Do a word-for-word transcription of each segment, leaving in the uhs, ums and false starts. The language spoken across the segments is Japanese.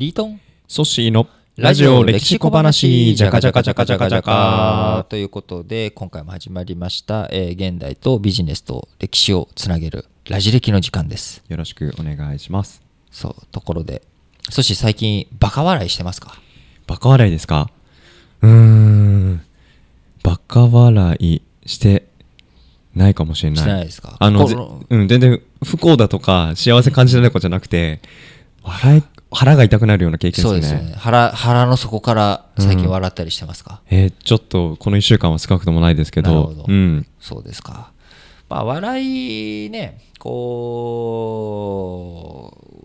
リートンソッシーのラジオ歴史小話ジャカジャカジャカジャカジャカということで、今回も始まりました、えー、現代とビジネスと歴史をつなげるラジ歴の時間です。よろしくお願いします。そう、ところでソッシー最近バカ笑いしてますか？バカ笑いですか？うーん、バカ笑いしてないかもしれない。してないですか？あの、うん、全然不幸だとか幸せ感じられる子じゃなくて、笑い腹が痛くなるような経験ですね。そうですね。腹、腹の底から最近笑ったりしてますか？うん、えー、ちょっとこのいっしゅうかんは少なくともないですけど。なるほど、うん、そうですか。まあ、笑いね、こう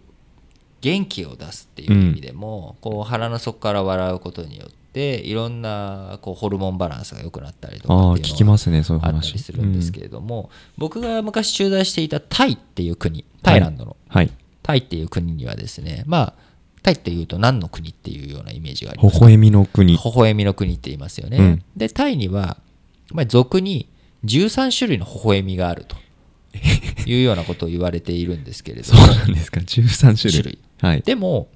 元気を出すっていう意味でも、うん、こう腹の底から笑うことによっていろんなこうホルモンバランスが良くなったりとかっていうのがあったりするんですけれども、あー、聞きますね、そういう話。うん、僕が昔駐在していたタイっていう国、タイランドの、はいはい、タイっていう国にはですね、まあ、タイっていうと何の国っていうようなイメージがあります。微笑みの国、微笑みの国って言いますよね。うん、でタイには、まあ、俗にじゅうさんしゅるいの微笑みがあるというようなことを言われているんですけれどもそうなんですか？じゅうさんしゅるい、はい、でも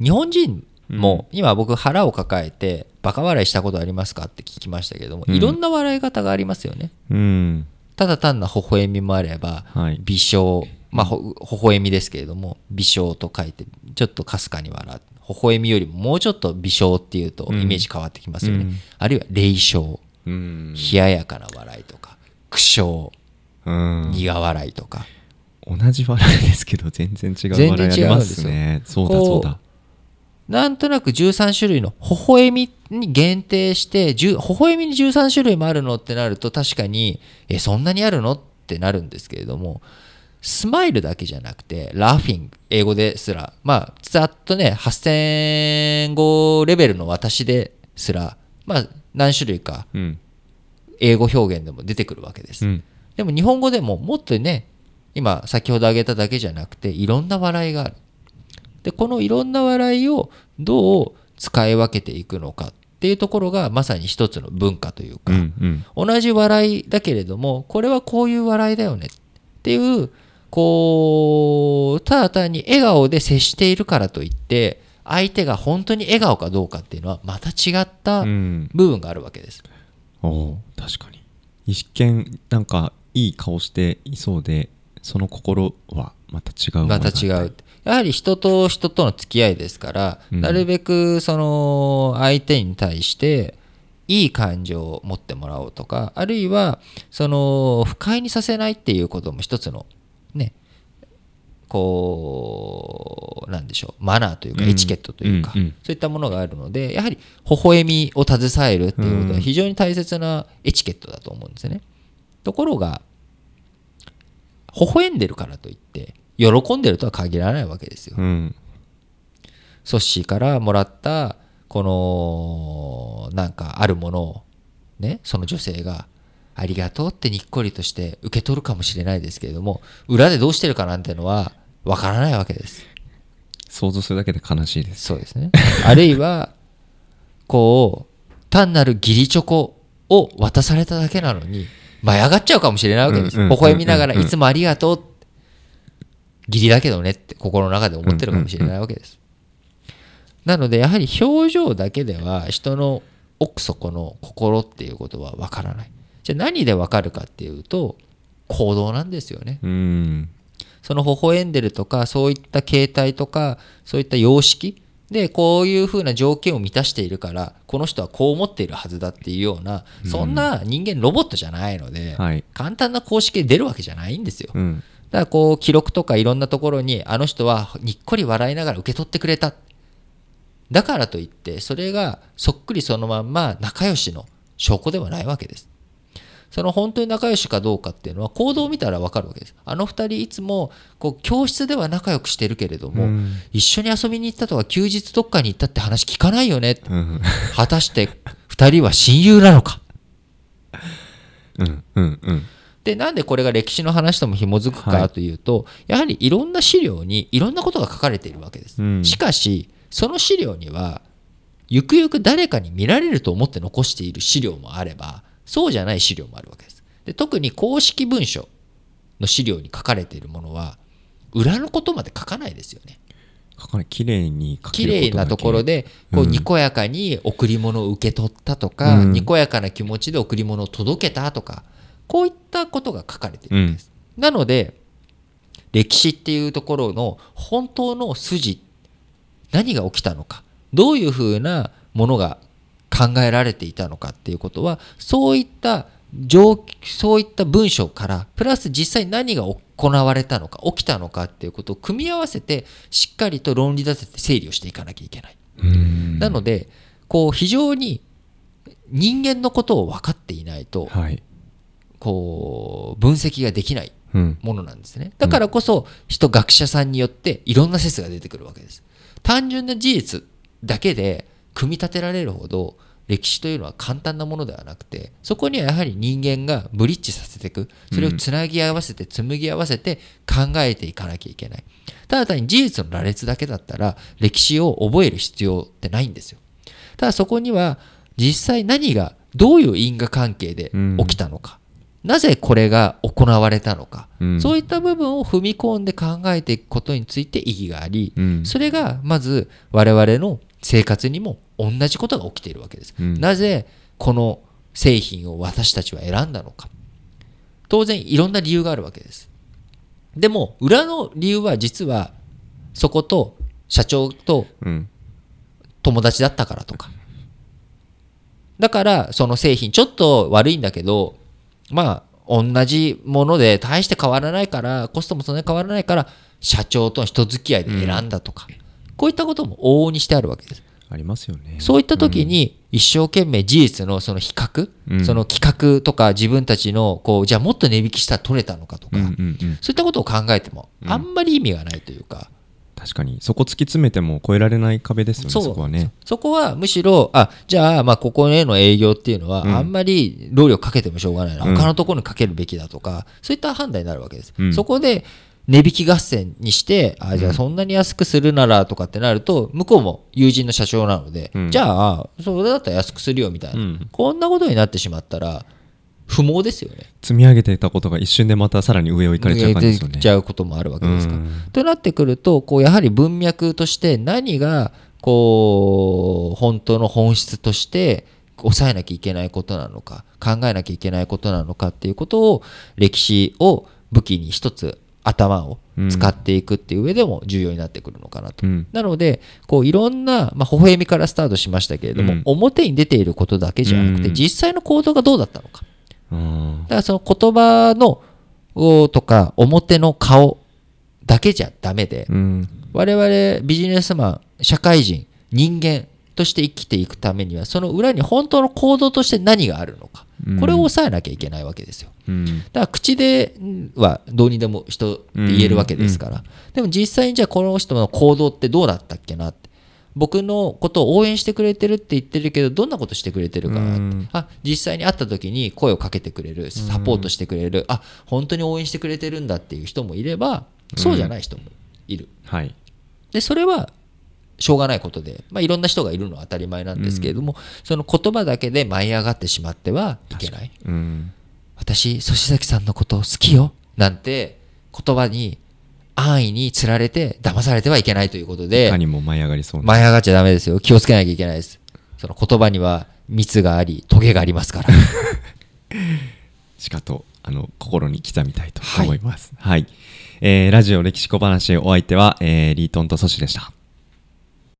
日本人も、うん、今僕腹を抱えてバカ笑いしたことありますかって聞きましたけども、うん、いろんな笑い方がありますよね。うん、ただ単な微笑みもあれば、はい、微笑、まあ、ほ微笑みですけれども、微笑と書いてちょっとかすかに笑う、微笑みよりももうちょっと微笑っていうとイメージ変わってきますよね。うん、あるいは冷笑、うん、冷ややかな笑いとか苦笑、うん、苦笑いとか、同じ笑いですけど全然違う笑いありますね。そうだそうだ。なんとなくじゅうさんしゅるいの微笑みに限定して、微笑みにじゅうさんしゅるいもあるのってなると、確かにえそんなにあるのってなるんですけれども、スマイルだけじゃなくて、ラフィング、英語ですら、まあ、ざっとね、はっせんごレベルの私ですら、まあ、何種類か、英語表現でも出てくるわけです。うん、でも、日本語でも、もっとね、今、先ほど挙げただけじゃなくて、いろんな笑いがある。で、このいろんな笑いをどう使い分けていくのかっていうところが、まさに一つの文化というか、うんうん、同じ笑いだけれども、これはこういう笑いだよねっていう、こうただ単に笑顔で接しているからといって、相手が本当に笑顔かどうかっていうのはまた違った部分があるわけです。うん、お、確かに一見なんかいい顔していそうで、その心はまた違う、また違う。やはり人と人との付き合いですから、うん、なるべくその相手に対していい感情を持ってもらおうとか、あるいはその不快にさせないっていうことも一つのね、こうなんでしょう、マナーというかエチケットというか、うんうんうん、そういったものがあるので、やはり微笑みを携えるっていうことは非常に大切なエチケットだと思うんですよね。ところが微笑んでるからといって喜んでるとは限らないわけですよ。うん、ソッシーからもらったこのなんかあるものをね、その女性がありがとうってにっこりとして受け取るかもしれないですけれども、裏でどうしてるかなんてのはわからないわけです。想像するだけで悲しいです。そうですねあるいはこう単なる義理チョコを渡されただけなのに舞い上がっちゃうかもしれないわけです。微笑みながらいつもありがとう、義理だけどねって心の中で思ってるかもしれないわけです。なのでやはり表情だけでは人の奥底の心っていうことはわからない。じゃあ何でわかるかっていうと、行動なんですよね。うん、その微笑んでるとか、そういった形態とか、そういった様式でこういうふうな条件を満たしているから、この人はこう思っているはずだっていうような、そんな人間ロボットじゃないので、はい、簡単な公式で出るわけじゃないんですよ。うん、だからこう記録とかいろんなところに、あの人はにっこり笑いながら受け取ってくれた、だからといってそれがそっくりそのまんま仲良しの証拠ではないわけです。その本当に仲良しかどうかっていうのは行動を見たら分かるわけです。あの二人いつもこう教室では仲良くしてるけれども、うん、一緒に遊びに行ったとか休日どっかに行ったって話聞かないよね。うん、果たして二人は親友なのか。うんうんうん、でなんでこれが歴史の話とも紐づくかというと、はい、やはりいろんな資料にいろんなことが書かれているわけです。うん、しかしその資料にはゆくゆく誰かに見られると思って残している資料もあれば、そうじゃない資料もあるわけです。で、特に公式文書の資料に書かれているものは裏のことまで書かないですよね。書かない、綺麗に書けることだけ、綺麗なところでこうにこやかに贈り物を受け取ったとか、うん、にこやかな気持ちで贈り物を届けたとか、こういったことが書かれているんです、うん、なので歴史っていうところの本当の筋、何が起きたのか、どういうふうなものが考えられていたのかっていうことは、そういった状そういった文章からプラス実際何が行われたのか、起きたのかっていうことを組み合わせてしっかりと論理立てて整理をしていかなきゃいけない。うーん、なのでこう非常に人間のことを分かっていないと、はい、こう分析ができないものなんですね、うん、だからこそ人学者さんによっていろんな説が出てくるわけです。単純な事実だけで組み立てられるほど歴史というのは簡単なものではなくて、そこにはやはり人間がブリッジさせていく、それをつなぎ合わせて紡ぎ合わせて考えていかなきゃいけない。ただ単に事実の羅列だけだったら歴史を覚える必要ってないんですよ。ただそこには実際何がどういう因果関係で起きたのか、うん、なぜこれが行われたのか、うん、そういった部分を踏み込んで考えていくことについて意義があり、うん、それがまず我々の生活にも同じことが起きているわけです、うん、なぜこの製品を私たちは選んだのか、当然いろんな理由があるわけです。でも裏の理由は実はそこと社長と友達だったからとか、だからその製品ちょっと悪いんだけど、まあ同じもので大して変わらないから、コストもそんなに変わらないから社長との人付き合いで選んだとか、うん、こういったことも往々にしてあるわけです。ありますよね。そういった時に一生懸命事実のその比較、うん、その企画とか自分たちのこうじゃあもっと値引きしたら取れたのかとか、うんうんうん、そういったことを考えてもあんまり意味がないというか、うん、確かにそこ突き詰めても越えられない壁ですよね。 そ, そこはね そ, そこはむしろあじゃあまあここへの営業っていうのはあんまり労力かけてもしょうがないな、うん、他のところにかけるべきだとか、そういった判断になるわけです、うん、そこで値引き合戦にして、あじゃあそんなに安くするならとかってなると、向こうも友人の社長なので、うん、じゃあそれだったら安くするよみたいな、うん、こんなことになってしまったら不毛ですよね。積み上げていたことが一瞬でまたさらに上を行かれちゃう感じですよね。上を行かれちゃうこともあるわけですから、うん、となってくるとこうやはり文脈として何がこう本当の本質として抑えなきゃいけないことなのか、考えなきゃいけないことなのかっていうことを、歴史を武器に一つ頭を使っていくっていう上でも重要になってくるのかなと、うん、なのでこういろんな、まあ、微笑みからスタートしましたけれども、うん、表に出ていることだけじゃなくて、うん、実際の行動がどうだったのか、うん、だからその言葉のとか表の顔だけじゃダメで、うん、我々ビジネスマン、社会人、人間として生きていくためには、その裏に本当の行動として何があるのか、これを抑えなきゃいけないわけですよ、うん、だから口ではどうにでも人って言えるわけですから、うんうんうん、でも実際にじゃあこの人の行動ってどうだったっけなって、僕のことを応援してくれてるって言ってるけど、どんなことしてくれてるかなって、うん、あ実際に会った時に声をかけてくれる、サポートしてくれる、うん、あ本当に応援してくれてるんだっていう人もいれば、そうじゃない人もいる、うんはい、でそれはしょうがないことで、まあ、いろんな人がいるのは当たり前なんですけれども、うん、その言葉だけで舞い上がってしまってはいけない、うん、私そしざきさんのこと好きよなんて言葉に安易につられて騙されてはいけないということで、いかにも舞い上がりそうな、舞い上がっちゃダメですよ。気をつけなきゃいけないです。その言葉には蜜がありトゲがありますからしかとあの心に刻みたいと思います。はい、はいえー、ラジオ歴史小話、お相手は、えー、リートンとソシでした。